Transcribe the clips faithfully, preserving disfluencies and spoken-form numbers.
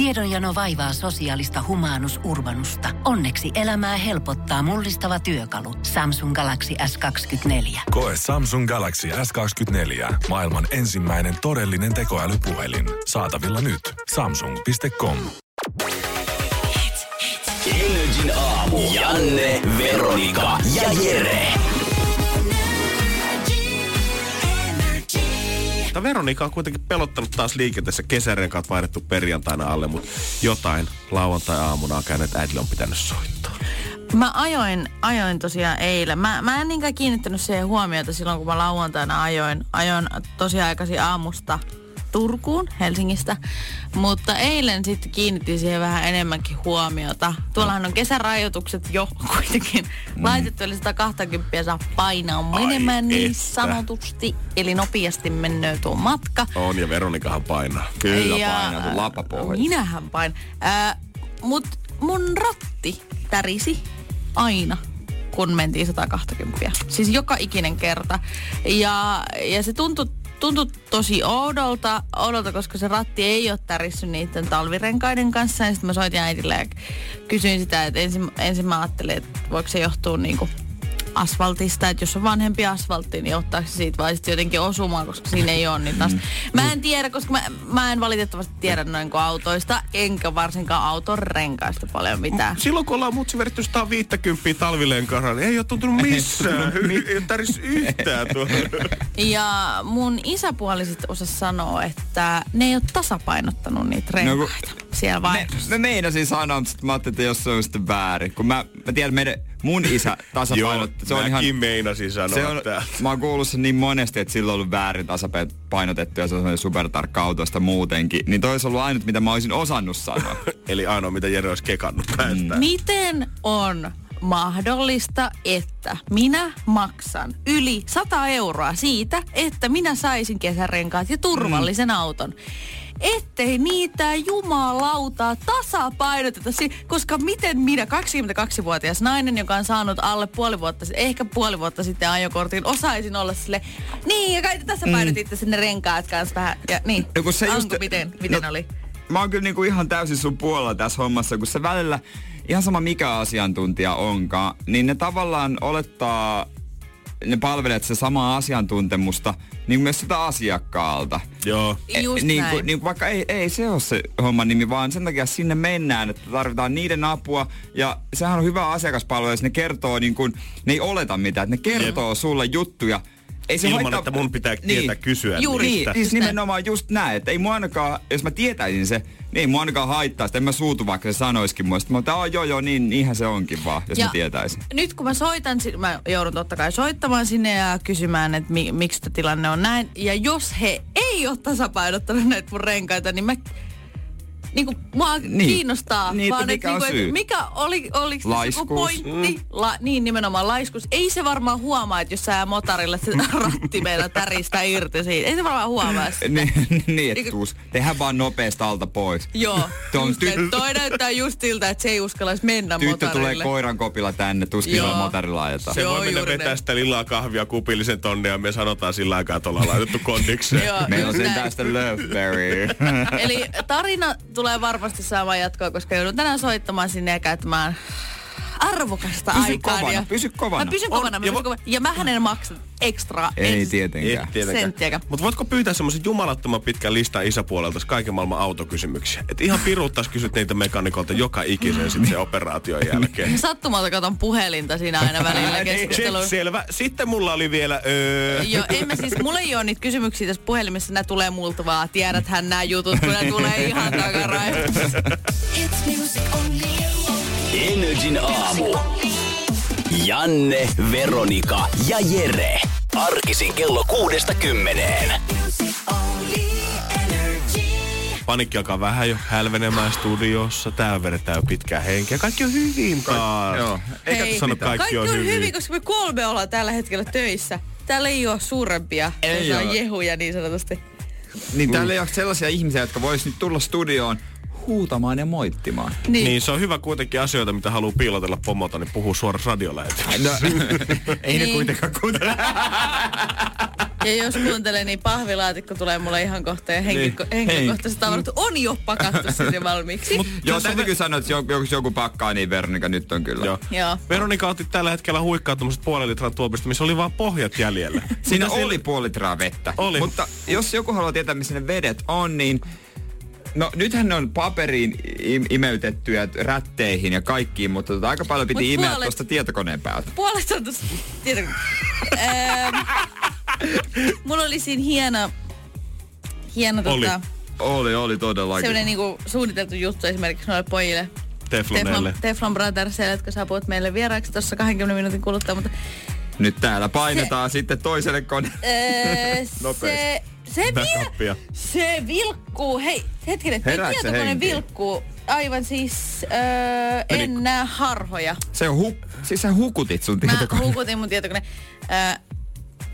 Tiedonjano vaivaa sosiaalista humanus urbanusta. Onneksi elämää helpottaa mullistava työkalu. Samsung Galaxy S kaksikymmentäneljä. Koe Samsung Galaxy S kaksikymmentäneljä. Maailman ensimmäinen todellinen tekoälypuhelin. Saatavilla nyt. samsung piste com. Energin aamu. Janne, Veronika ja Jere. Tämä Veronika on kuitenkin pelottanut taas liikenteessä. Kesärenkaat vaihdettu perjantaina alle, mutta jotain lauantai-aamuna on käynyt, että äidille on pitänyt soittaa. Mä ajoin, ajoin tosiaan eilen. Mä, mä en niinkään kiinnittänyt siihen huomiota silloin, kun mä lauantaina ajoin. Ajoin tosiaan aikaisin aamusta Turkuun, Helsingistä. Mutta eilen sitten kiinnitti siihen vähän enemmänkin huomiota. Tuollahan on kesärajoitukset jo kuitenkin mm. laitettu, eli sata kaksikymmentä saa painaa menemään niin sanotusti. Eli nopeasti mennöö tuo matka. On, ja Veronikahan painaa. Kyllä ja painaa, kun lapapohjassa. Minähän painaa. Äh, mut mun ratti tärisi aina, kun mentiin sata kaksikymmentä. Siis joka ikinen kerta. Ja, ja se tuntui Tuntui tosi oudolta, oudolta, koska se ratti ei ole tärissyt niiden talvirenkaiden kanssa. Ja sitten mä soitin äidille ja kysyin sitä, että ensin, ensin mä ajattelin, että voiko se johtua niinku asfaltista. Että jos on vanhempi asfaltti, niin ottaako se siitä vai sitten jotenkin osumaan, koska siinä ei ole niitä. Mä en tiedä, koska mä, mä en valitettavasti tiedä noin kuin autoista, enkä varsinkaan auton renkaista paljon mitään. M- silloin kun ollaan mutsi veritty sata viisikymmentä talvilenkaan, niin ei ole tuntunut missään. Ei ole täris yhtään tuolla. Ja mun isäpuoli sitten osasi sanoa, että ne ei ole tasapainottanut niitä renkaita no, siellä vaihdossa. Mä meinasin sanoa, mutta mä ajattelin, että jos se on sitten väärin. Kun mä, mä tiedän, meidän, mun isä tasapainottaa. Se on mäkin ihan, meinasin sanoa täällä. Mä oon kuullut sen niin monesti, että sillä on ollut väärin tasapainotettu ja se on supertarkka autoista muutenkin. Niin toi olisi ollut ainut, mitä mä olisin osannut sanoa. Eli ainoa, mitä Jere olisi kekannut päästään. Miten on mahdollista, että minä maksan yli sata euroa siitä, että minä saisin kesärenkaat ja turvallisen mm. auton. Ettei niitä jumalautaa tasapainoteta, koska miten minä, kaksikymmentäkaksivuotias nainen, joka on saanut alle puoli vuotta, ehkä puoli vuotta sitten ajokortin, osaisin olla sille, niin ja kai te tasapainotitte mm. sinne renkaat kanssa vähän, ja niin, no, onko miten, miten no, oli? Mä oon kyllä niinku ihan täysin sun puolella tässä hommassa, kun se välillä, ihan sama mikä asiantuntija onkaan, niin ne tavallaan olettaa, ne palvelet se samaa asiantuntemusta, niin myös sitä asiakkaalta. Joo. E, Just niin, näin. Ku, niin, vaikka ei, ei se ole se homman nimi, vaan sen takia sinne mennään, että tarvitaan niiden apua. Ja sehän on hyvä asiakaspalvelu, jos ne kertoo, niin kun, ne ei oleta mitään, että ne kertoo mm. sulle juttuja. Ei se Ilman, haittaa, että mun pitää tietää niin, kysyä juuri, niistä. Niin, siis nimenomaan just näin, että ei mua ainakaan, jos mä tietäisin se, niin ei mua ainakaan haittaa sitä. En mä suutu, vaikka se sanoisikin mua. Sitten mä otan, oh, joo, joo, niin, niinhän se onkin vaan, jos ja mä tietäisin. Nyt kun mä soitan, mä joudun totta kai soittamaan sinne ja kysymään, että mi, miksi tämä tilanne on näin. Ja jos he ei ole tasapainottanut näitä mun renkaita, niin mä... Niinku, mua niin. kiinnostaa, niin, vaan mikä, et, niinku, et, mikä oli, oliko se pointti? Mm. La, niin, nimenomaan laiskuus. Ei se varmaan huomaa, että jos sä motarilla se ratti meillä täristää irti siitä. Ei se varmaan huomaa sitä. niin, niin että tuus. Tehän vaan nopeasti alta pois. Joo. ty- toi näyttää just siltä, että se ei uskallaisi mennä tyttö motarille. Tyttö tulee koiran kopilla tänne, tuskin on motarilla ajetaan. Se, se voi mennä vetää sitä lillaa kahvia kupillisen tonne ja me sanotaan sillä aikaa, että ollaan laitettu kondikseen. Meillä on sen tästä Loveberry. Eli tarina... Tulee varmasti saamaan jatkoa, koska joudun tänään soittamaan sinne ja käyttämään arvokasta pysy aikaa. Kovana, ja... Pysy kovana, mä pysyn on, kovana. Mä ja, pysyn kovana. Ja mähän en maksa ekstra ei ens... tietenkään. Senttiäkään. Mutta voitko pyytää semmoisen jumalattoman pitkän listan isäpuolelta kaiken maailman autokysymyksiä? Että ihan piruuttais kysyt niitä mekaanikolta joka ikisen sitten sen operaation jälkeen. Sattumalta katon puhelinta siinä aina välillä keskusteluun. Selvä. Sitten mulla oli vielä... Öö. Joo, ei mä siis, mulla ei oo niitä kysymyksiä tässä puhelimessa. Nää tulee multa vaan. Tiedäthän nää jutut, kun nää tulee ihan takaraista. Energin aamu. Janne, Veronika ja Jere. Arkisin kello kuudesta kymmeneen. Panikki alkaa vähän jo hälvenemään studiossa. Täällä vedetään jo pitkää henkeä. Kaikki on hyvin taas. Joo. Eikä sano kaikki, kaikki on, on hyvin. hyvin, koska me kolme ollaan tällä hetkellä töissä. Täällä ei ole suurempia ei ole. jehuja niin sanotusti. Niin mm. täällä ei ole sellaisia ihmisiä, jotka vois nyt tulla studioon huutamaan ja moittimaan. Niin. niin, se on hyvä kuitenkin asioita, mitä haluaa piilotella pomolta, niin puhuu suoraan radiolähetyksessä. No, ei ne kuitenkaan kuuntele. Ja jos kuuntelee, niin pahvilaatikko tulee mulle ihan kohta ja henkilöko- henkilökohtaiset tavarat on jo pakattu sinne valmiiksi. Mut, joo, täytyy kyllä sanoa, että jos joku pakkaa, niin Veronika nyt on kyllä. Joo. Joo. Veronika otti tällä hetkellä huikkaa tuommoiset puolen litran tuopista, missä oli vaan pohjat jäljellä. Siinä oli siellä... puoli litraa vettä. Oli. Mutta jos joku haluaa tietää, missä ne vedet on, niin... No nythän ne on paperiin im- imeytettyjä rätteihin ja kaikkiin, mutta tota, aika paljon piti Mut imeä puolet... tuosta tietokoneen päältä. Puolet on tuosta tietokoneen Mulla oli siinä hieno... hieno oli. Tota, oli, oli todellakin. Sellainen niinku suunniteltu juttu esimerkiksi noille pojille. Teflonelle. Teflon Brothersille, jotka saapuvat meille vieraaksi tuossa kaksikymmentä minuutin kuluttua, mutta... Nyt täällä painetaan se... sitten toiselle koneelle. se... Se, vil- se vilkkuu, hei, hetkinen, tietokone vilkkuu, aivan siis, öö, en Eli... näe harhoja. Se on hu- siis sä hukutit sun tietokoneen. Mä hukutin mun tietokoneen, öö,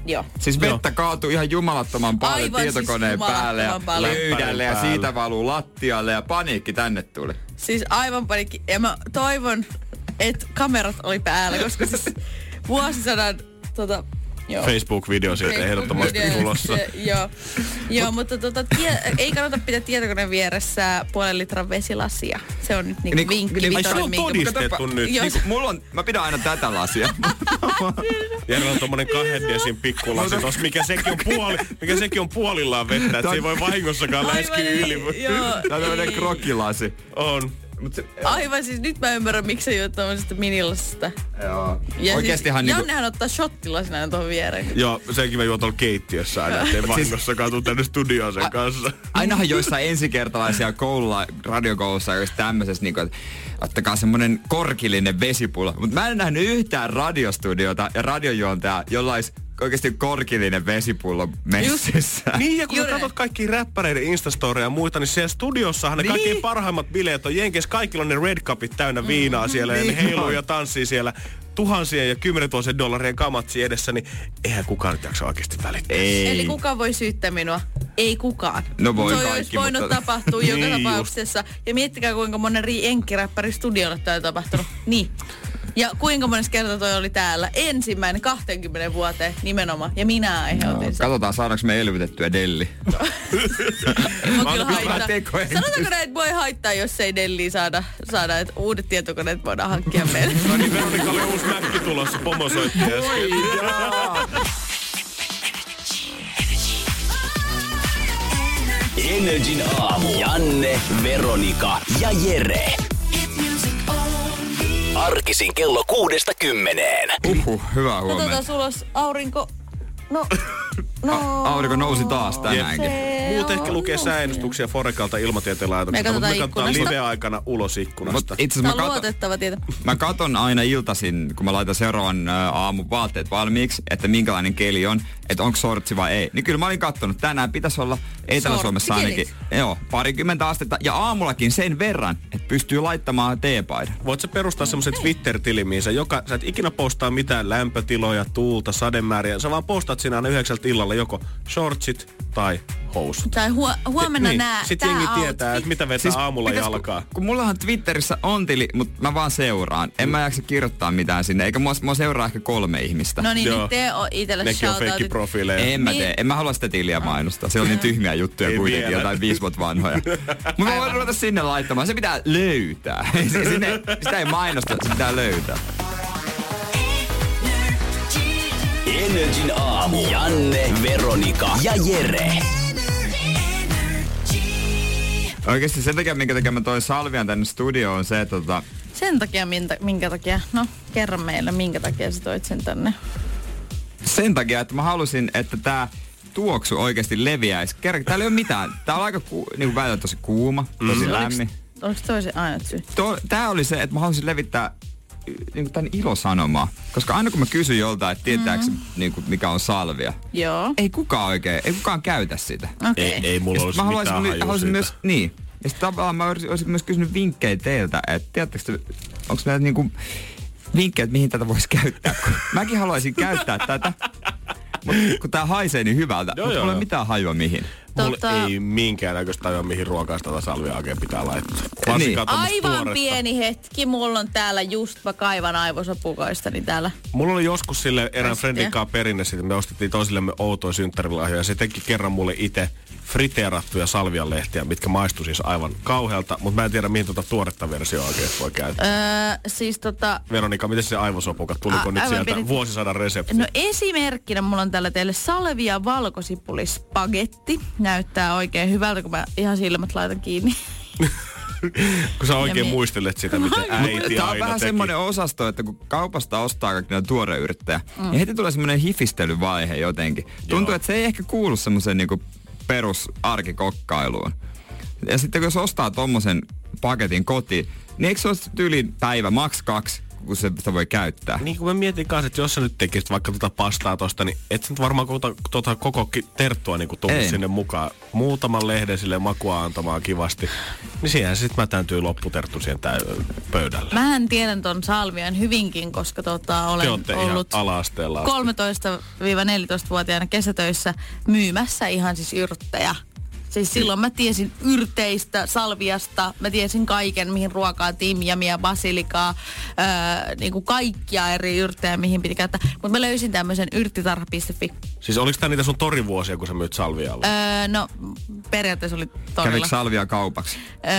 joo. Siis vettä kaatui ihan jumalattoman paljon aivan tietokoneen siis päälle ja löydälle ja siitä valuu lattialle ja paniikki tänne tuli. Siis aivan paniikki, ja mä toivon, että kamerat oli päällä, koska siis vuosisadan tota... Joo. Facebook-video siitä Facebook ehdottomasti video, tulossa. Se, joo, joo mutta tota, tie, ei kannata pitää tietokoneen vieressä puolen litran vesilasia. Se on nyt niinku niin, vinkki. Niin, ai se on todistettu nyt. Niin, mulla on, mä pidän aina tätä lasia. Jere on tommonen kahden desin pikkulasi tossa, mikä sekin on, puoli, mikä sekin on puolillaan vettä. Et se ei voi vahingossakaan läiskiä yli. Joo, tää on tämmönen krokilasi. On. Se, aivan siis nyt mä ymmärrän, miksi ei ole tämmöisestä minilassista. Joo. Ja oikeestihan siis, niinku... Jannehan ottaa shottilasina tuohon viereen. Joo, senkin mä juon tuolla keittiössä aina, ettei vahingossakaan tuu tänne studioon sen kanssa. Ainahan joissain ensikertalaisia koululla, radiokoulussa ja joissa tämmöisessä niinku, että ottakaa semmonen korkillinen vesipullo. Mut mä en nähnyt yhtään radiostudiota ja radiojuontajaa, jolla olisi oikeesti korkillinen vesipullo messissä. Just, niin, ja kun Jure. katsot kaikki räppäreiden Instastoreja ja muita, niin siellä studiossahan ne niin. kaikkein parhaimmat bileet on jenkeissä. Kaikilla on ne red cupit täynnä viinaa siellä mm, ja niin ne heiluu on. Ja tanssii siellä. Tuhansien ja kymmenen tuhansien dollarien kamatsi edessä, niin eihän kukaan nyt jaksa oikeasti välittää. Ei. Eli kukaan voi syyttää minua? Ei kukaan. No voi kaikki, olisi voinut mutta... tapahtua joka niin tapauksessa. Just. Ja miettikää, kuinka monen jenkkiräppäri studiolla tämä on tapahtunut. Niin. Ja kuinka monessa kertaa toi oli täällä? Ensimmäinen kaksikymmentä vuoteen nimenomaan. Ja minä aiheutin no, sen. Katsotaan, saadaanko me elvytettyä Delli. Sanotaanko näin, että voi haittaa, jos ei Delliä saada, saada että uudet tietokoneet voidaan hankkia meille. No niin, Veronika oli uusi mäkki tulossa, pomo soitti äsken. Energin aamu. Janne, Veronika ja Jere. Arkisin kello kuudesta kymmeneen. Uhuh, hyvää huomenta. Katsotaan sulos aurinko. No, no. A- aurinko nousi taas tänäänkin. Muut ehkä lukee sääennustuksia Forekalta ilmatieteen laitoksesta, mutta me katsotaan live-aikana ulos ikkunasta. Itse asiassa mä luotettava tieto. Mä katon aina iltasin, kun mä laitan seuraavan aamun vaatteet valmiiksi, että minkälainen keli on, että onko sortsi vai ei. Niin kyllä mä olin kattonut, tänään pitäisi olla Etelä-Suomessa ainakin joo, parikymmentä astetta ja aamullakin sen verran, että pystyy laittamaan teepaidan. Voit sä perustaa semmoisen Twitter-tilin, mihin sä, joka, sä et ikinä postaa mitään lämpötiloja, tuulta, sademääriä, sä vaan postat siinä aina yhdeksältä illalla joko shortsit tai housut. Tai huo, huomenna niin. nää, sitten jengi outfit. Tietää, että mitä vetää siis aamulla pitäis, jalkaa. Kun, kun mullahan Twitterissä on tili, mutta mä vaan seuraan. En mm. mä jaksa kirjoittaa mitään sinne, eikä mua, mua seuraa ehkä kolme ihmistä. No niin, niin tee itelle shoutoutit. Nekin on feikkiprofiileja. En mä tee, en mä halua sitä tiliä mainostaa. Se on niin tyhmiä juttuja ei kuitenkin, vielä. Jotain viisi vuotta vanhoja. Mutta mä voin ruveta sinne laittamaan, se pitää löytää. Sinne, sitä ei mainosta, se pitää löytää. Energin aamu. Janne, Veronika ja Jere. Oikeesti sen takia, minkä takia mä toin Salvian tänne studioon, on se, että... Tota... Sen takia, minkä, minkä takia? No, kerro meille, minkä takia sä toit sen tänne. Sen takia, että mä halusin, että tää tuoksu oikeesti leviäisi. Kerran, täällä ei oo mitään. Tää on aika ku, niinku väitän tosi kuuma, tosi mm. lämmin. Oliko toi se aina syy? Tää oli se, että mä halusin levittää... Niin tän ilosanomaa. Koska aina kun mä kysyn joltain, että tietääks mm. niin kuin, mikä on salvia. Joo. Ei kukaan oikein, ei kukaan käytä sitä. Okay. Ei, ei mulla olisi mitään haluaisin, haju haluaisin siitä. Myös, niin. Ja sit tavallaan mä olisin, olisin myös kysynyt vinkkejä teiltä, että tiedättekö te, onks näitä niinku vinkkejä, mihin tätä voisi käyttää? Mäkin haluaisin käyttää tätä. Mut kun tää haisee niin hyvältä, mutta mulla ei ole mitään hajua mihin. Mulla tota... ei minkäännäköistä tajua, mihin ruokaa sitä salvia oikein pitää laittaa. Niin. Aivan tuoretta. Pieni hetki, mulla on täällä just, mä kaivan aivosapukoistani täällä. Mulla oli joskus sille erään friendinkaan perinne, että me ostettiin toisillemme outoja synttärilahjoja. Se teki kerran mulle itse friteerattuja salvianlehtiä, mitkä maistui siis aivan kauhealta, mutta mä en tiedä, mihin tuota tuoretta versioa oikein voi käyttää. Öö, siis tota... Veronika, miten se aivosopukat? Tuliko a, nyt sieltä pieni... vuosisadan resepti? No esimerkkinä mulla on täällä teille salvia valkosipulispagetti. Näyttää oikein hyvältä, kun mä ihan silmät laitan kiinni. Kun sä oikein muistelet sitä, mitä äiti aina teki. Tää on vähän semmonen osasto, että kun kaupasta ostaa kaikki näitä tuoreyrittäjä, mm. niin heti tulee semmonen hifistelyvaihe jotenkin. Tuntuu, että se ei ehkä kuulu semmoiseen niinku perusarkikokkailuun. Ja sitten kun jos ostaa tommosen paketin kotiin, niin eikö se ole tyyliin päivä, maks kaksi, kun se sitä voi käyttää. Niin kuin mä mietin kanssa, että jos sä nyt tekisit vaikka tuota pastaa tosta, niin et sä nyt varmaan tuota, tuota koko terttua niin tullut sinne mukaan. Muutaman lehden sille makua antamaan kivasti. Niin siihen sit mä täytyy lopputerttu siihen täy- pöydälle. Mähän tiedän ton salvian hyvinkin, koska tota, olen ollut kolmetoista-neljätoista-vuotiaana kesätöissä myymässä ihan siis yrttejä. Siis silloin mä tiesin yrteistä, salviasta, mä tiesin kaiken, mihin ruokaa, timjamia, basilikaa, öö, niinku kaikkia eri yrttejä, mihin piti käyttää. Mutta mä löysin tämmöisen yrttitarha piste fi. Siis oliks tää niitä sun torivuosia, kun sä myyt salvialla? Öö, no, periaatteessa oli torilla. Kävikö salvia kaupaksi? Öö,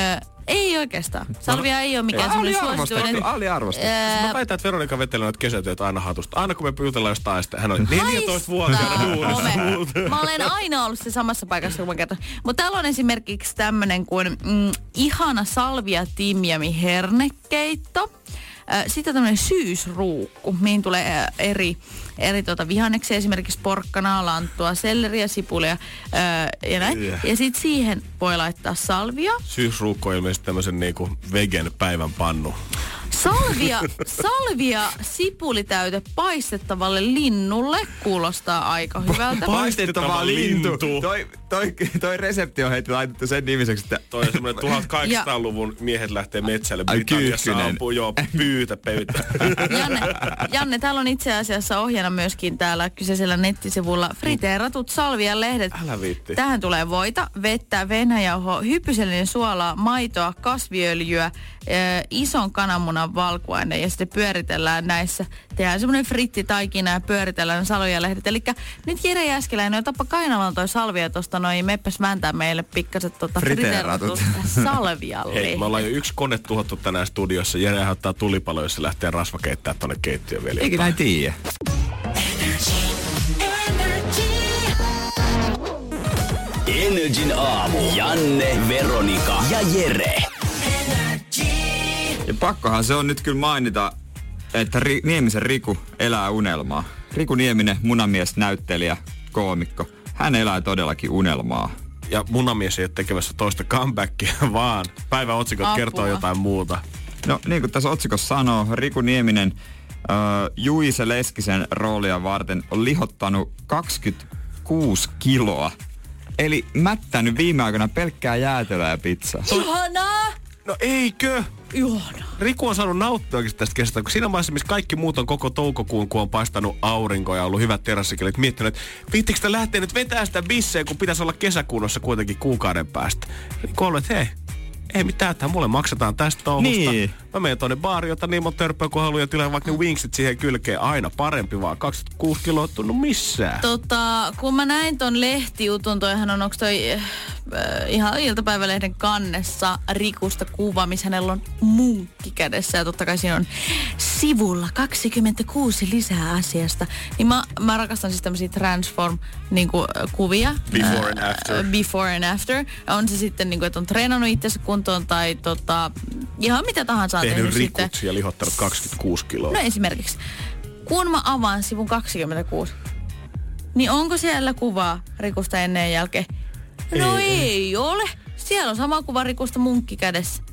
ei oikeastaan. Salvia no, ei ole mikään semmoinen suosituinen. Aliarvosta. Mä väitän, että Veronika vetelee noita kesätyöt aina hatusta. Aina kun me jutellaan jostain, sitten hän on neljätoista-vuotiaana duunissa. Mä olen aina ollut se samassa paikassa, kun mä kertaan. Mutta täällä on esimerkiksi tämmönen kuin mm, ihana salvia timjami hernekeitto. Sitten tämmöinen syysruukku, mihin tulee eri, eri tuota vihanneksia, esimerkiksi porkkanaa, lanttua, selleriä, sipulia öö, ja näin. Yeah. Ja sitten siihen voi laittaa salvia. Syysruukku on ilmeisesti tämmöisen niinku vegen päivän pannu. Salvia, salvia sipulitäyte paistettavalle linnulle kuulostaa aika hyvältä. Paistettava lintu. Toi, toi, toi resepti on heti laitettu sen nimiseksi, että... Toi on semmoinen tuhatkahdeksansataaluvun miehet lähtee metsälle. Britanniassa ampuu, joo, pyytä, pöytä. Janne, Janne, täällä on itse asiassa ohjana myöskin täällä kyseisellä nettisivulla friteeratut salvian lehdet. Älä viitti. Tähän tulee voita, vettä, venäjauhoa, hyppysellinen suolaa, maitoa, kasviöljyä, ison kananmunan valkuaine ja sitten pyöritellään näissä. Tehdään semmoinen frittitaikina ja pyöritellään salvia lehdet. Elikkä nyt Jere Jääskeläinen on tappa kainavalla toi salvia tosta noin. Meppäs vääntää meille pikkaset tota friteeratut salvialle. Hei, me ollaan jo yksi kone tuhottu tänään studiossa. Jere ottaa tulipalo, jos se lähtee rasva keittää tonne keittiön vielä. Eikä näin tiiä. Energin aamu. Janne, Veronika ja Jere. Ja pakkohan se on nyt kyllä mainita, että Ri- Niemisen Riku elää unelmaa. Riku Nieminen, munamies, näyttelijä, koomikko. Hän elää todellakin unelmaa. Ja munamies ei ole tekemässä toista comebackia, vaan päivän otsikot kertoo jotain muuta. No niin kuin tässä otsikossa sanoo, Riku Nieminen äh, Juice Leskisen roolia varten on lihottanut kaksikymmentäkuusi kiloa. Eli mättänyt viime aikoina pelkkää jäätelöä ja pizzaa. Ihanaa! No eikö? Ihana. Riku on saanut nauttia oikeasti tästä kesästä, kun siinä maassa, missä kaikki muut on koko toukokuun, kun on paistanut aurinkoja ja ollut hyvät terassikelit, miettinyt, että viittikö sitä lähtee nyt vetää sitä bissejä, kun pitäisi olla kesäkuunossa kuitenkin kuukauden päästä. Riku on ollut, että hei, ei mitään, että mulle maksetaan tästä touhusta. Niin. Mä menen tonne baariin, otan niin monta törpöä kuin haluan ja tilaan vaikka ne wingsit siihen kylkeen. Aina parempi vaan, kaksikymmentäkuusi kiloa tunnu missään. Tota, kun mä näin ton lehtijutun, toihan on, onks toi äh, ihan iltapäivälehden kannessa Rikusta kuva, missä hänellä on munkki kädessä. Ja totta kai siinä on sivulla kaksikymmentäkuusi lisää asiasta. Niin mä, mä rakastan siis tämmösiä transform-kuvia. Niin before and after. Before and after. On se sitten, niin kuin, että on treenannut itsensä kuntoon tai tota, ihan mitä tahansa. Tehnyt rikut ja lihottanut kaksikymmentäkuusi kiloa. No esimerkiksi, kun mä avaan sivun kaksikymmentäkuusi, niin onko siellä kuvaa Rikusta ennen ja jälkeen? No ei, ei ole. Siellä on sama kuva Rikusta munkki kädessä.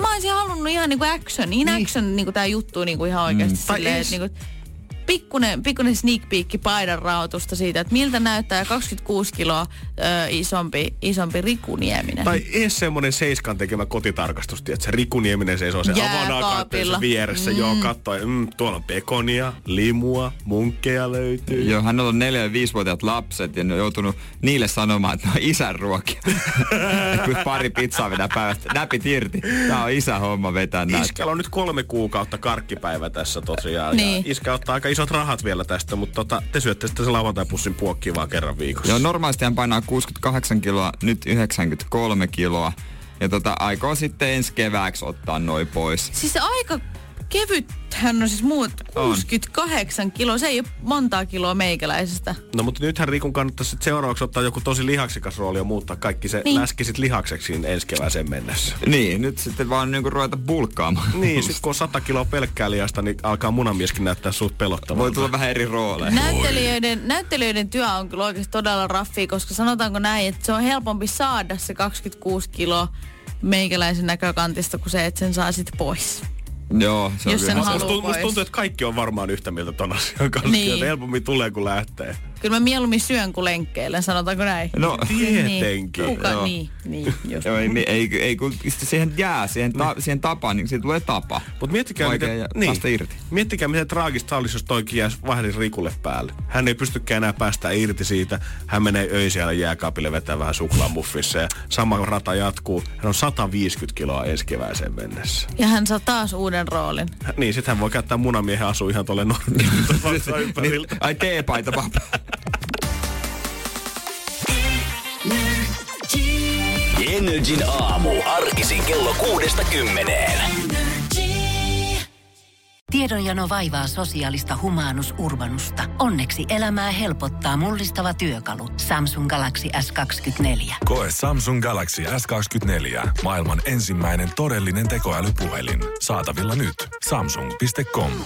Mä olisin halunnut ihan niinku action, in action, niin. Niinku tää juttu niinku ihan oikeesti. Mm. Silleen, niinku, pikkunen, pikkunen sneak peekki paidan raotusta siitä, että miltä näyttää kaksikymmentäkuusi kiloa ö, isompi, isompi Riku Nieminen. Tai ees semmoinen Seiskan tekemä kotitarkastus, että se Riku Nieminen seisoo sen avanaakaatteessa vieressä, mm. joo, kattoi, mm, tuolla on pekonia, limua, munkkeja löytyy. Joo, hän on neljä- ja viisivuotiaat lapset ja ne on joutunut niille sanomaan, että ne on isän ruokia. Kun pari pizzaa vedää päivästä, näpit irti. Tää on isän homma vetää näitä. Iskällä on nyt kolme kuukautta karkkipäivä tässä tosiaan. Niin. Ja iskä ottaa aika isot rahat vielä tästä, mutta tota, te syötte sitten se lauantaipussin puokkiin vaan kerran viikossa. Joo, normaalisti hän painaa kuusikymmentäkahdeksan kiloa, nyt yhdeksänkymmentäkolme kiloa. Ja tota, aikoo sitten ensi kevääksi ottaa noi pois. Siis se aika kevythän on siis muut kuusikymmentäkahdeksan kiloa. Se ei ole montaa kiloa meikäläisestä. No mutta nythän Rikun kannattaisi seuraavaksi ottaa joku tosi lihaksikas rooli ja muuttaa kaikki se niin. läskisit lihakseksi ensi kevääseen mennessä. Niin, nyt sitten vaan niinku ruveta bulkkaamaan. Niin, sit kun on sata kiloa pelkkää liasta, niin alkaa munamieskin näyttää suht pelottavalta. Voi tulla vähän eri rooleja. Näyttelijöiden, näyttelijöiden työ on kyllä oikeasti todella raffia, koska sanotaanko näin, että se on helpompi saada se kaksikymmentäkuusi kiloa meikäläisen näkökantista, kun se, että sen saa sit pois. Joo, se on kyllä. Musta tuntuu, että kaikki on varmaan yhtä mieltä ton asian kanssa. Niin. Helpommin tulee, kun lähtee. Kyllä mä mieluummin syön, kun lenkkeilen, sanotaanko näin? No, tietenkin. Niin, kuka, niin, niin just. Joo, ei, ei, ei kun siihen jää, siihen, ta, niin. siihen tapaan, niin siihen tulee tapa. Mut miettikää, miten, niin. miettikää, miten traagista olisi, jos toikin jäisi vahdin Rikulle päälle. Hän ei pystykään enää päästä irti siitä. Hän menee öisiä jääkaapille vetää vähän suklaamuffissa ja sama rata jatkuu. Hän on sata viisikymmentä kiloa ensi kevääseen mennessä. Ja hän saa taas uuden roolin. Hän, niin, sit hän voi käyttää munamiehen asua ihan tolle normiin. Ympäriltä. Ai teepaita vaan. Energin aamu, arkisin kello kuudesta kymmeneen. Tiedonjano vaivaa sosiaalista humanus urbanusta. Onneksi elämää helpottaa mullistava työkalu. Samsung Galaxy S kaksikymmentäneljä. Koe Samsung Galaxy S kaksikymmentäneljä. Maailman ensimmäinen todellinen tekoälypuhelin. Saatavilla nyt. samsung piste com.